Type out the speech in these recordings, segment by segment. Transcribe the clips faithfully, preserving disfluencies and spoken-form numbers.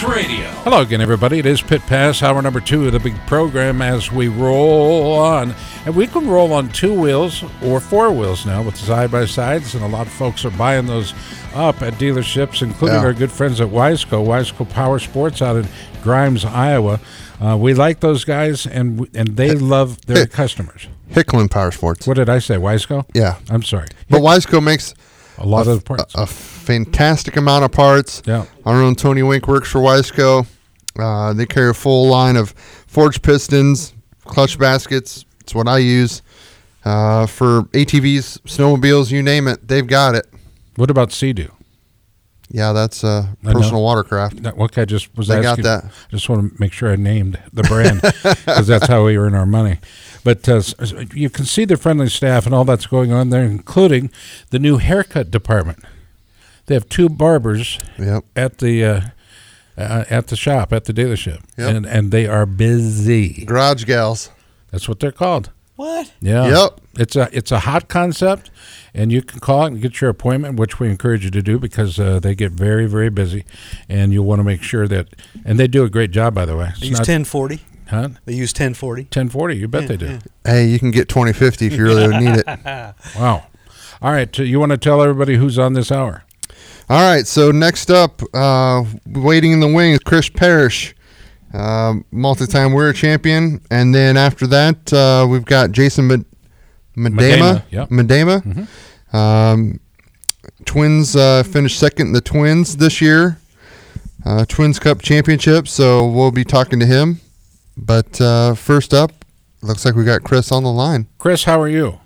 Sports Radio. Hello again, everybody. It is Pit Pass, hour number two of the big program as we roll on. And we can roll on two wheels or four wheels now with side-by-sides, and a lot of folks are buying those up at dealerships, including yeah. our good friends at Wiseco, Wiseco Power Sports out in Grimes, Iowa. Uh, we like those guys, and and they Hick, love their Hick, customers. Hicklin Power Sports. What did I say, Wiseco? Yeah. I'm sorry. But Wiseco makes... A lot a, of the parts. A, a fantastic amount of parts. Yeah. Our own Tony Wink works for Wiseco. Uh, they carry a full line of forged pistons, clutch baskets. It's what I use uh, for A T Vs, snowmobiles, you name it. They've got it. What about Sea-Doo? Yeah, that's a uh, personal watercraft. That, what I just was they asking, got that. I just want to make sure I named the brand because that's how we earn our money. But uh, you can see the friendly staff and all that's going on there, including the new haircut department. They have two barbers yep. at the uh, uh, at the shop at the dealership, yep. and and they are busy. Garage gals. That's what they're called. What? Yeah. Yep. It's a it's a hot concept, and you can call it and get your appointment, which we encourage you to do because uh, they get very, very busy, and you'll want to make sure that – and they do a great job, by the way. It's they use not, ten forty. Huh? They use ten forty. ten forty. You bet yeah, they do. Yeah. Hey, you can get twenty fifty if you really need it. Wow. All right. So you want to tell everybody who's on this hour? All right. So next up, uh, waiting in the wings, Chris Parrish. Um, multi-time W E R A champion, and then after that uh, we've got Jason Med- Medema. Medema, yep. Medema. Mm-hmm. Um, Twins uh, finished second in the Twins this year, uh, Twins Cup championship. So we'll be talking to him. But uh, first up, looks like we got Chris on the line. Chris, how are you?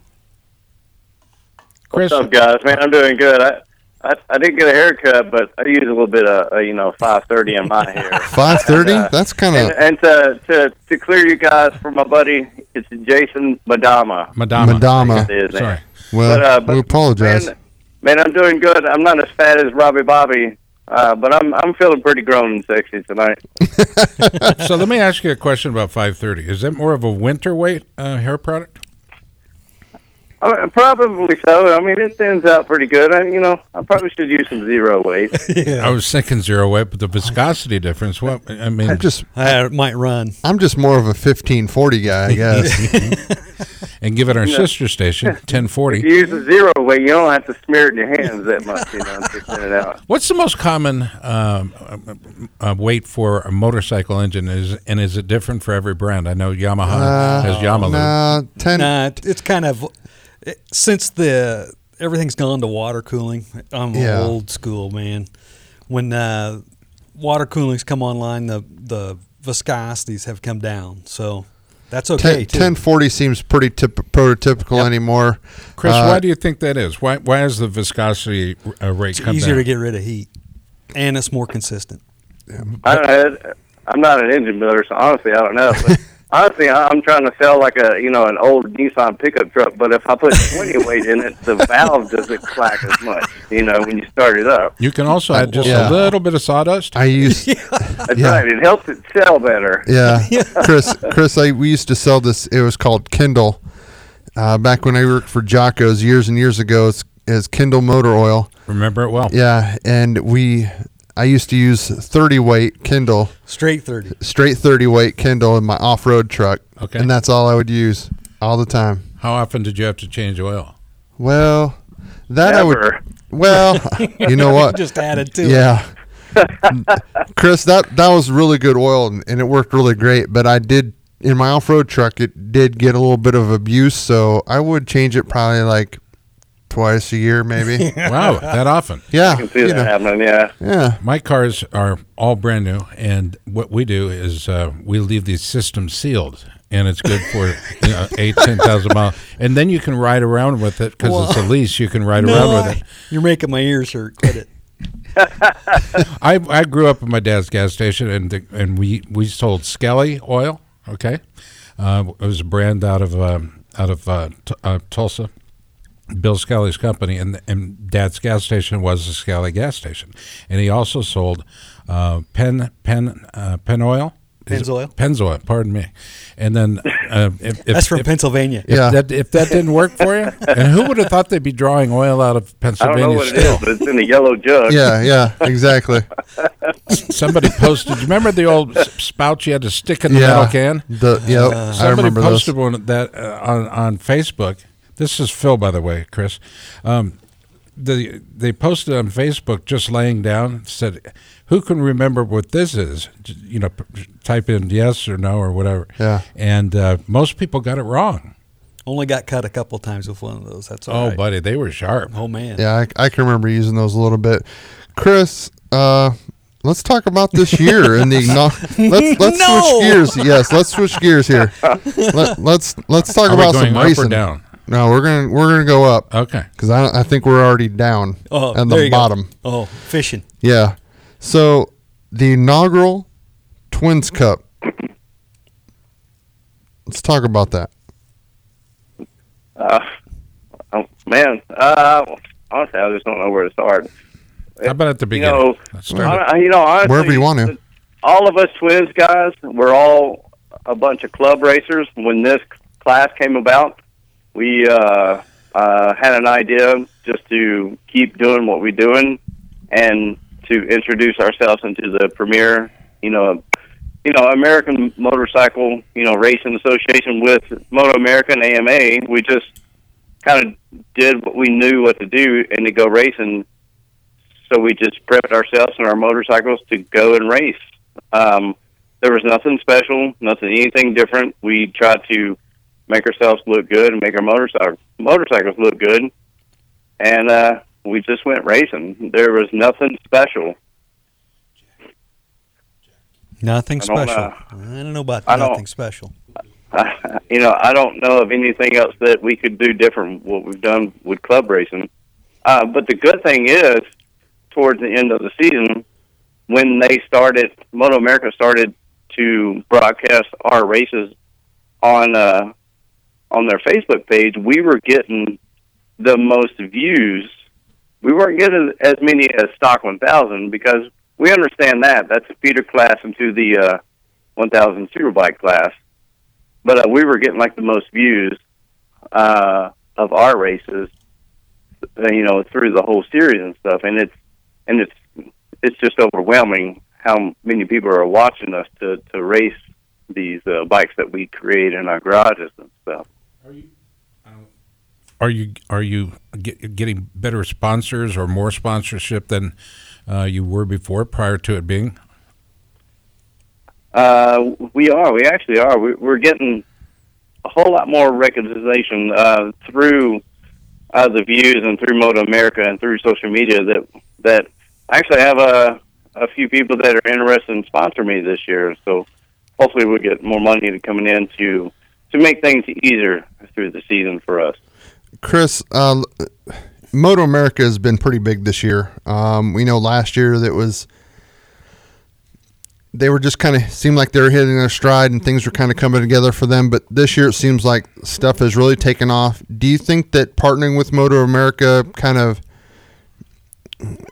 Chris, what's up, guys? Man, I'm doing good. I- I, I didn't get a haircut, but I use a little bit of, uh, you know, five thirty in my hair. five thirty? Uh, That's kind of... And, and to, to to clear you guys from my buddy, it's Jason Medema. Medema. Medema. Sorry. Well, but, uh, but, we apologize. Man, man, I'm doing good. I'm not as fat as Robbie Bobby, uh, but I'm I'm feeling pretty grown and sexy tonight. So let me ask you a question about five thirty. Is that more of a winter weight uh, hair product? I mean, probably so. I mean, it thins out pretty good. I, you know, I probably should use some zero weight. Yeah. I was thinking zero weight, but the viscosity difference. What I mean, I just I might run. I'm just more of a fifteen forty guy, I guess. And given our you sister know, station ten forty, if you use a zero weight, you don't have to smear it in your hands that much. You know, to thin it out. What's the most common um, uh, weight for a motorcycle engine? Is and is it different for every brand? I know Yamaha uh, has Yamalu. Nah, ten. Nah, it's kind of. Since the everything's gone to water cooling, I'm yeah. old school, man. When uh, water cooling's come online, the the viscosities have come down, so that's okay. ten forty seems pretty tip, prototypical yep. anymore. Chris, uh, why do you think that is? Why why has the viscosity uh, rate it's come down? It's easier to get rid of heat, and it's more consistent. Yeah. I don't know. I'm not an engine builder, so honestly, I don't know. But honestly, I'm trying to sell like a, you know, an old Nissan pickup truck, but if I put twenty weight in it, the valve doesn't clack as much, you know, when you start it up. You can also add just yeah. a little bit of sawdust. I used, yeah. That's yeah. right. It helps it sell better. Yeah. yeah. Chris, Chris, I, we used to sell this. It was called Kindle. Uh, back when I worked for Jocko's years and years ago, it's, it's Kindle motor oil. Remember it well. Yeah. And we... I used to use thirty weight Kindle. Straight thirty. Straight thirty weight Kindle in my off-road truck. Okay. And that's all I would use all the time. How often did you have to change oil? Well, that Ever. I would. Well, you know what? Just added to yeah. it. Yeah. Chris, that, that was really good oil, and, and it worked really great. But I did, in my off-road truck, it did get a little bit of abuse. So I would change it probably like twice a year, maybe. Wow, that often. Yeah. I can see that know. happening, yeah. Yeah. My cars are all brand new, and what we do is uh, we leave the system sealed, and it's good for you know, eight, ten thousand miles. And then you can ride around with it because well, it's a lease. You can ride no, around with it. You're making my ears hurt. Get it. I I grew up at my dad's gas station, and the, and we, we sold Skelly oil, okay? Uh, it was a brand out of, um, out of uh, t- uh, Tulsa. Bill Skelly's company, and and Dad's gas station was the Skelly gas station, and he also sold uh, pen pen uh, pen oil, Pennzoil. Pennzoil, pardon me. And then uh, if, if, that's from if, Pennsylvania. If, yeah. that, if that didn't work for you, and who would have thought they'd be drawing oil out of Pennsylvania? I don't know what still? It is, but it's in a yellow jug. Yeah, yeah, exactly. Somebody posted. Remember the old spout you had to stick in the yeah, metal can? The yeah. Uh, somebody I posted those. One that uh, on on Facebook. This is Phil, by the way, Chris. Um, the they posted on Facebook just laying down, said, who can remember what this is? You know, type in yes or no or whatever. Yeah. And uh, most people got it wrong. Only got cut a couple times with one of those. That's all oh, right. buddy, they were sharp. Oh, man. Yeah, I, I can remember using those a little bit. Chris, uh, let's talk about this year and the igno- let's let's no! switch gears. Yes, let's switch gears here. Let, let's let's talk Are about we going some racing. Up or down? No, we're gonna we're gonna go up. Okay. Because I I think we're already down oh, at the bottom. Go. Oh, fishing. Yeah. So the inaugural Twins Cup. Let's talk about that. Uh, oh, man, uh, honestly, I just don't know where to start. How about at the beginning? You know, Let's start I, you know honestly, wherever you want to. All of us Twins guys, we're all a bunch of club racers. When this class came about, we uh, uh, had an idea just to keep doing what we're doing and to introduce ourselves into the premier, you know, you know, American Motorcycle, you know, Racing Association with MotoAmerica and A M A. We just kind of did what we knew what to do and to go racing. So we just prepped ourselves and our motorcycles to go and race. Um, there was nothing special, nothing, anything different. We tried to make ourselves look good and make our motorcycle motorcycles look good. And uh, we just went racing. There was nothing special. Nothing I special. Uh, I don't know about I nothing special. I, you know, I don't know of anything else that we could do different what we've done with club racing. Uh, but the good thing is, towards the end of the season, when they started, MotoAmerica started to broadcast our races on uh, on their Facebook page, we were getting the most views. We weren't getting as many as Stock one thousand because we understand that. That's a feeder class into the uh, one thousand Superbike class. But uh, we were getting, like, the most views uh, of our races, you know, through the whole series and stuff. And it's and it's it's just overwhelming how many people are watching us to, to race these uh, bikes that we create in our garages and stuff. Are you um, are you, are you get, getting better sponsors or more sponsorship than Uh, you were before, prior to it being? Uh, we are. We actually are. We, we're getting a whole lot more recognition uh, through uh, the views and through MotoAmerica and through social media. That that I actually have a a few people that are interested in sponsoring me this year. So hopefully we'll get more money to coming in to to make things easier through the season for us. Chris. Uh... MotoAmerica has been pretty big this year. Um, we know last year that was, they were just kind of seemed like they were hitting their stride and things were kind of coming together for them. But this year it seems like stuff has really taken off. Do you think that partnering with MotoAmerica kind of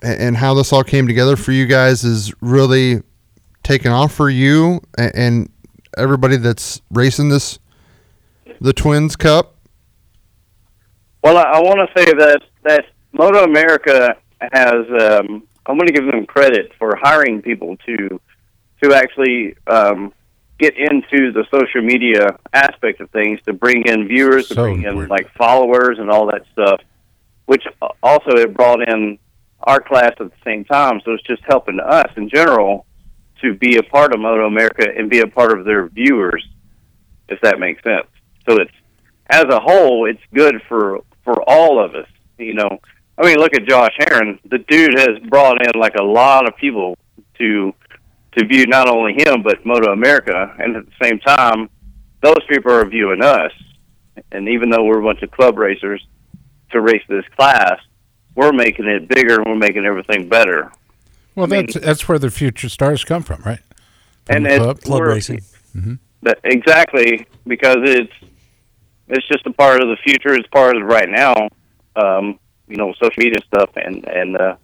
and how this all came together for you guys is really taken off for you and everybody that's racing this, the Twins Cup? Well, I, I want to say that, that MotoAmerica has, um, I'm going to give them credit for hiring people to to actually um, get into the social media aspect of things, to bring in viewers, so to bring in, weird. like, followers and all that stuff, which also it brought in our class at the same time. So it's just helping us in general to be a part of MotoAmerica and be a part of their viewers, if that makes sense. So it's, as a whole, it's good for for all of us, you know. I mean, look at Josh Heron. The dude has brought in, like, a lot of people to to view not only him but MotoAmerica, and at the same time, those people are viewing us. And even though we're a bunch of club racers to race this class, we're making it bigger and we're making everything better. Well, I that's mean, that's where the future stars come from, right? From and the club, club racing. Mm-hmm. That, exactly, because it's It's just a part of the future. It's part of right now, um, you know, social media stuff, and and uh,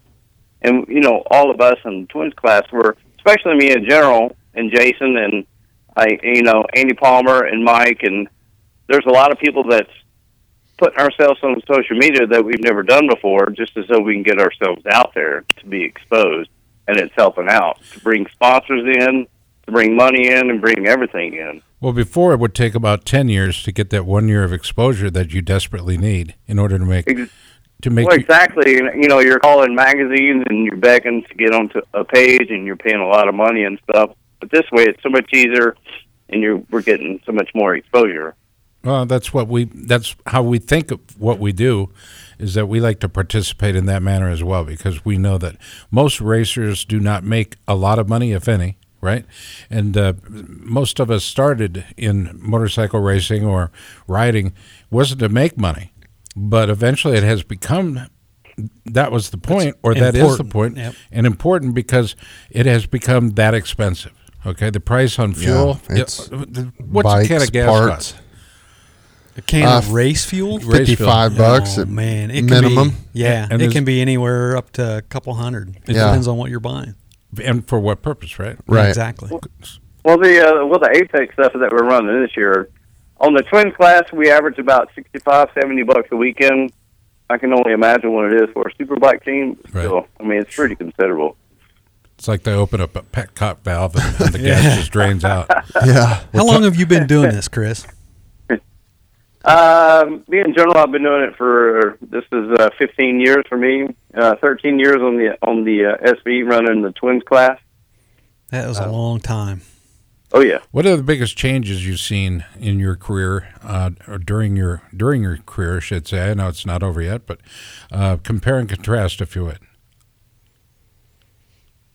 and you know, all of us in the Twins class were, especially me in general, and Jason and I, you know, Andy Palmer and Mike, and there's a lot of people that's putting ourselves on social media that we've never done before, just as though we can get ourselves out there to be exposed, and it's helping out to bring sponsors in, to bring money in, and bring everything in. Well, before it would take about ten years to get that one year of exposure that you desperately need in order to make to make. Well, exactly. You know, you're calling magazines and you're begging to get onto a page, and you're paying a lot of money and stuff. But this way, it's so much easier, and you're we're getting so much more exposure. Well, that's what we. That's how we think of what we do, is that we like to participate in that manner as well, because we know that most racers do not make a lot of money, if any. Right, and uh, most of us started in motorcycle racing or riding wasn't to make money, but eventually it has become that was the point, or that is the point, yep. And important because it has become that expensive. Okay, the price on fuel, yeah, it's the, what's bikes, a can of gas parts, cost? A can uh, of race fuel, fifty-five race fuel. bucks, oh, at man, it minimum. Can be, yeah, and it can be anywhere up to a couple hundred. It yeah. depends on what you're buying. And for what purpose, right? Right. Exactly. Well, the uh, well the Apex stuff that we're running this year, on the twin class, we average about sixty-five, seventy bucks a weekend. I can only imagine what it is for a superbike team. Right. So, I mean, it's pretty considerable. It's like they open up a petcock valve and, and the yeah. gas just drains out. yeah. How long have you been doing this, Chris? Um, me in general, I've been doing it for, this is uh, fifteen years for me, uh, thirteen years on the on the uh, S V running the Twins class. That was uh, a long time. Oh, yeah. What are the biggest changes you've seen in your career, uh, or during your during your career, I should say? I know it's not over yet, but uh, compare and contrast, if you would.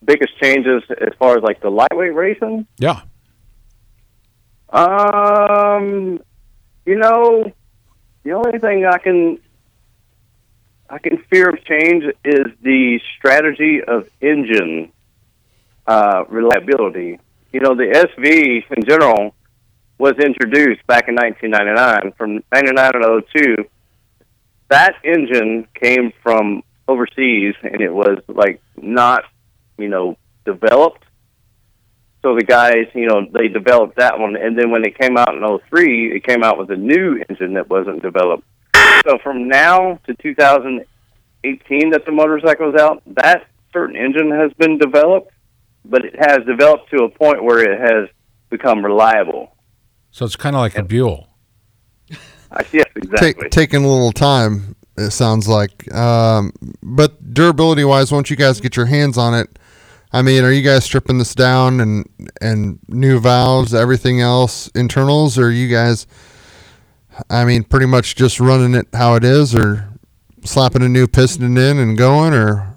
Biggest changes as far as, like, the lightweight racing? Yeah. Um... You know, the only thing I can I can fear of change is the strategy of engine uh, reliability. You know, the S V in general was introduced back in nineteen ninety-nine. From ninety-nine to oh two, that engine came from overseas, and it was, like, not, you know, developed. So the guys, you know, they developed that one, and then when it came out in oh three, it came out with a new engine that wasn't developed. So from now to two thousand eighteen that the motorcycle's out, that certain engine has been developed, but it has developed to a point where it has become reliable. So it's kind of like and, a Buell. I, yes, exactly. Take, taking a little time, it sounds like. Um, but durability-wise, once you guys get your hands on it, I mean, are you guys stripping this down and and new valves, everything else, internals, or are you guys, I mean, pretty much just running it how it is, or slapping a new piston in and going, or?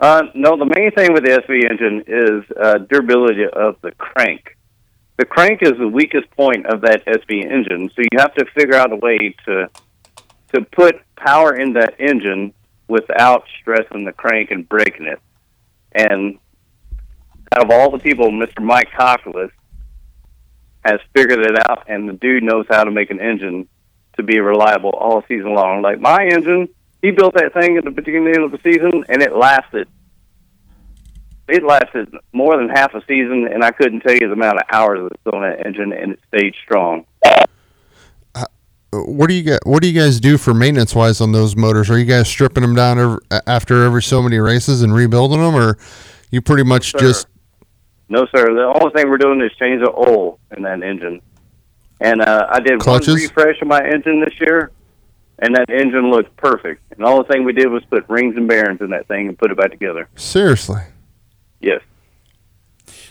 Uh, no, the main thing with the S V engine is uh, durability of the crank. The crank is the weakest point of that S V engine, so you have to figure out a way to to put power in that engine without stressing the crank and breaking it. And out of all the people, Mister Mike Cocklist has figured it out, and the dude knows how to make an engine to be reliable all season long. Like my engine, he built that thing at the beginning of the season, and it lasted. It lasted more than half a season, and I couldn't tell you the amount of hours that's on that engine, and it stayed strong. What do you get? What do you guys do for maintenance wise on those motors? Are you guys stripping them down every, after every so many races and rebuilding them, or you pretty much no, just? No, sir. The only thing we're doing is change the oil in that engine. And uh, I did Clutches? one refresh of my engine this year, and that engine looked perfect. And the only thing we did was put rings and bearings in that thing and put it back together. Seriously? Yes.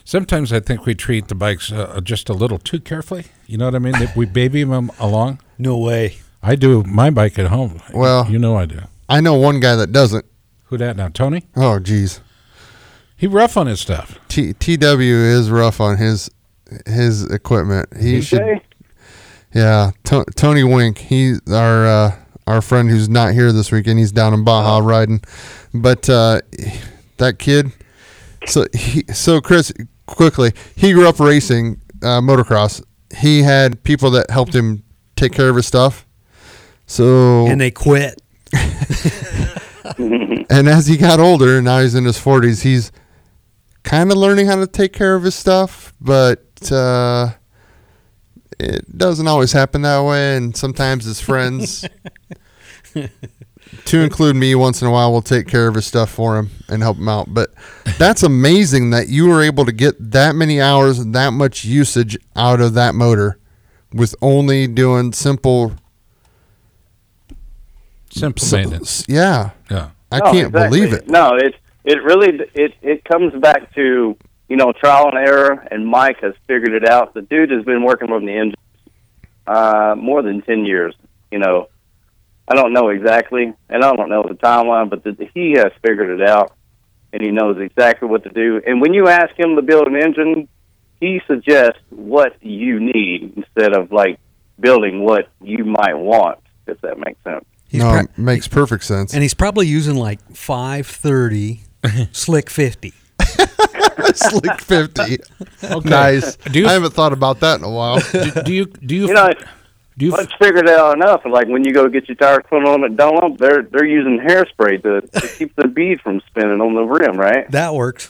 Sometimes I think we treat the bikes uh, just a little too carefully. You know what I mean? We baby them along. No way. I do my bike at home. Well, you know I do. I know one guy that doesn't. Who that now? Tony? Oh, geez. He rough on his stuff. T- TW is rough on his his equipment. He Did should. They? Yeah, T- Tony Wink. He's our uh, our friend who's not here this weekend. He's down in Baja oh. riding, but uh, that kid. So he, so Chris. Quickly, he grew up racing uh, motocross. He had people that helped him take care of his stuff. So and they quit. And as he got older, now he's in his forties, he's kind of learning how to take care of his stuff, but uh, it doesn't always happen that way. And sometimes his friends, to include me once in a while, will take care of his stuff for him and help him out. But that's amazing that you were able to get that many hours and that much usage out of that motor with only doing simple simple maintenance. Yeah. Yeah. I no, can't exactly. believe it. No, it it really it, it comes back to, you know, trial and error, and Mike has figured it out. The dude has been working on the engine uh, more than ten years. You know, I don't know exactly, and I don't know the timeline, but the, he has figured it out, and he knows exactly what to do. And when you ask him to build an engine, he suggests what you need instead of, like, building what you might want, if that makes sense. He's no, pro- it makes perfect sense. And he's probably using, like, five thirty Slick fifty. Slick fifty. Okay. Nice. Do you, I haven't thought about that in a while. Do, do you... Do you, you know, do you let's f- figure it out enough. Like, when you go get your tires put on at Dunlop, they're, they're using hairspray to, to keep the bead from spinning on the rim, right? That works.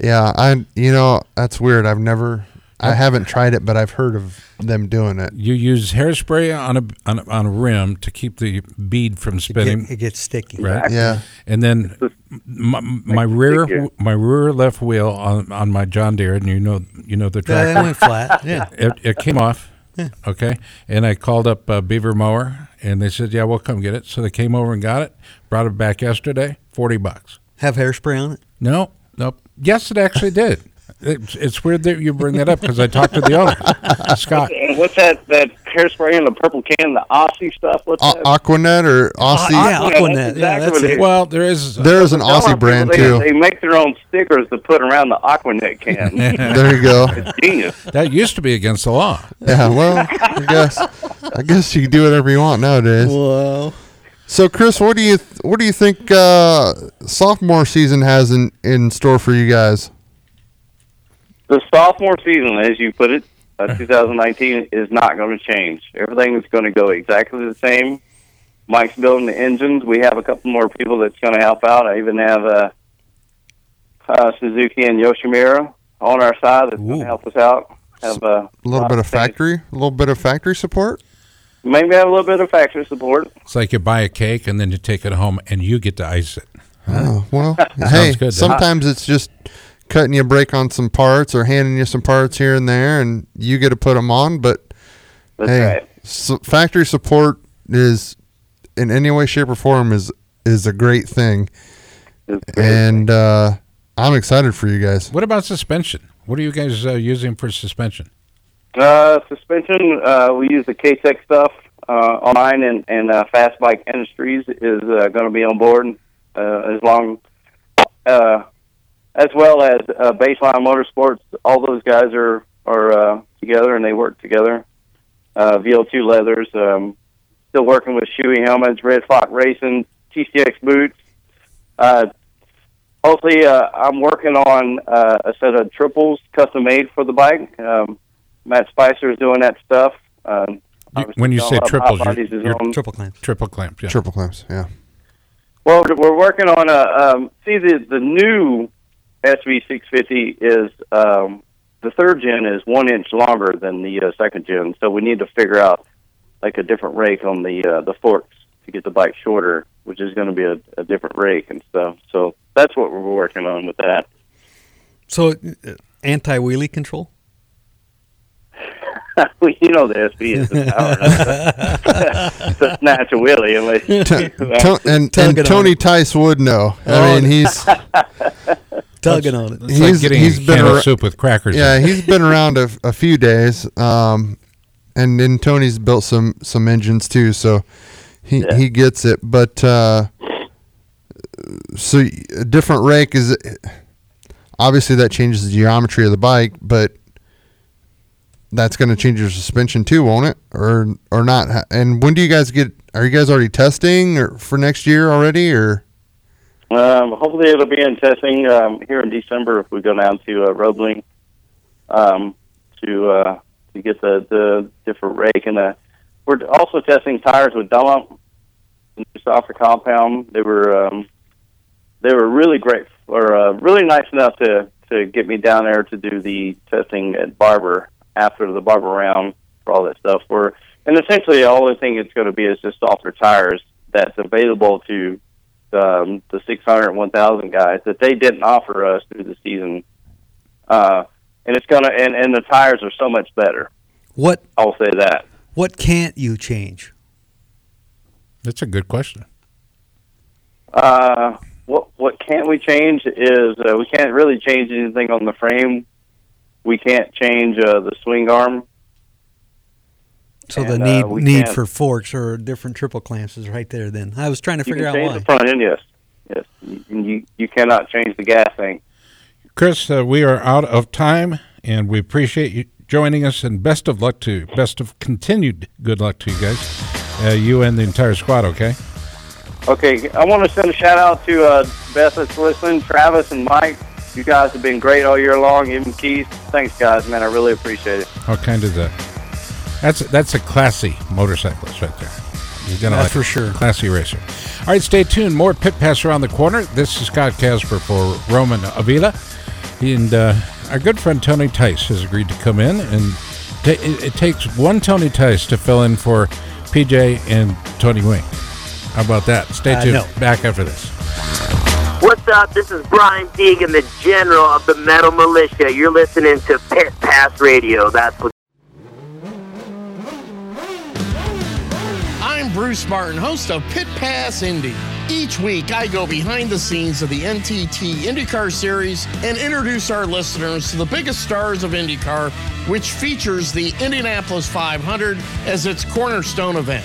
Yeah, I you know, that's weird. I've never, I haven't tried it, but I've heard of them doing it. You use hairspray on a on a, on a rim to keep the bead from spinning. It, get, it gets sticky, right? Exactly. Yeah, and then my, my rear stickier. my rear left wheel on, on my John Deere, and you know you know the tractor. It went flat. Yeah, it, it came off. Yeah. Okay, and I called up uh, Beaver Mower, and they said, "Yeah, we'll come get it." So they came over and got it, brought it back yesterday, forty bucks. Have hairspray on it? No, nope. Yes, it actually did. It's, it's weird that you bring that up because I talked to the owner, Scott. What's that, that hairspray in the purple can, the Aussie stuff? What's that? Uh, Aquanet or Aussie? Uh, yeah, Aquanet. Yeah, that's exactly yeah, that's it. It. Well, there is there is an Aussie brand, too. They make their own stickers to put around the Aquanet can. There you go. It's genius. That used to be against the law. Yeah, well, I guess I guess you can do whatever you want nowadays. Whoa. So, Chris, what do you th- what do you think uh, sophomore season has in, in store for you guys? The sophomore season, as you put it, uh, twenty nineteen is not going to change. Everything is going to go exactly the same. Mike's building the engines. We have a couple more people that's going to help out. I even have uh, uh, Suzuki and Yoshimura on our side that's going to help us out. Have uh, a little bit of factory, a little bit of factory support. Maybe have a little bit of factory support. It's like you buy a cake and then you take it home and you get to ice it. Huh? Oh, well, hey, good, sometimes it's just cutting you a break on some parts or handing you some parts here and there, and you get to put them on. But that's hey, right. So factory support is, in any way, shape, or form, is is a great thing. And uh, I'm excited for you guys. What about suspension? What are you guys uh, using for suspension? Uh, suspension, uh, we use the K-Tech stuff uh, online, and, and uh, Fast Bike Industries is uh, going to be on board uh, as long uh, as well as uh, Baseline Motorsports. All those guys are are uh, together, and they work together. Uh, V L two Leathers, um, still working with Shoei helmets, Red Fox Racing, T C X boots. Uh, hopefully, uh, I'm working on uh, a set of triples custom made for the bike. Um, Matt Spicer is doing that stuff. Um, when you say triples, you're, you're triple clamps. Triple clamps, yeah. Triple clamps, yeah. Well, we're working on a um, – see, the, the new S V six fifty is um, – the third gen is one inch longer than the uh, second gen, so we need to figure out, like, a different rake on the uh, the forks to get the bike shorter, which is going to be a, a different rake and stuff. So that's what we're working on with that. So uh, anti-wheelie control? You know the S B is the power. To snatch a wheelie. Unless you know. T- and, and, and Tony Tice would know. I oh, mean, he's tugging on it. He's like getting he's a been can of ar- soup with crackers. Yeah, in. He's been around a, a few days, um, and then Tony's built some some engines too, so he yeah. he gets it. But uh, so a different rake is obviously that changes the geometry of the bike, but that's going to change your suspension too, won't it? Or or not? And when do you guys get? Are you guys already testing or for next year already? Or um, hopefully it'll be in testing um, here in December if we go down to uh, Roebling um, to uh, to get the, the different rake. And uh, we're also testing tires with Dunlop, the new softer compound. They were um, they were really great or uh, really nice enough to to get me down there to do the testing at Barber after the Barber round for all that stuff. We're, and essentially, all the thing it's going to be is just softer tires that's available to um, the six hundred and one thousand guys that they didn't offer us through the season. Uh, and it's gonna and, and the tires are so much better. What I'll say that. What can't you change? That's a good question. Uh, what what can't we change is uh, we can't really change anything on the frame. We can't change uh, the swing arm. So and, the need uh, need for forks or different triple clamps is right there. Then I was trying to figure out why. You can change the front end, yes, yes. You, you you cannot change the gas thing. Chris, uh, we are out of time, and we appreciate you joining us. And best of luck to you. Best of continued good luck to you guys, uh, you and the entire squad. Okay. Okay, I want to send a shout-out to uh, Beth that's listening, Travis and Mike. You guys have been great all year long, even Keith. Thanks, guys, man. I really appreciate it. How kind is that? That's a, that's a classy motorcyclist right there. You're gonna like for sure. Classy racer. All right, stay tuned. More Pit Pass around the corner. This is Scott Casper for Roman Avila. And uh, our good friend Tony Tice has agreed to come in. And t- it takes one Tony Tice to fill in for P J and Tony Wink. How about that? Stay uh, tuned. No. Back after this. What's up? This is Brian Deegan, the general of the Metal Militia. You're listening to Pit Pass Radio. That's what. I'm Bruce Martin, host of Pit Pass Indy. Each week, I go behind the scenes of the N T T IndyCar Series and introduce our listeners to the biggest stars of IndyCar, which features the Indianapolis five hundred as its cornerstone event.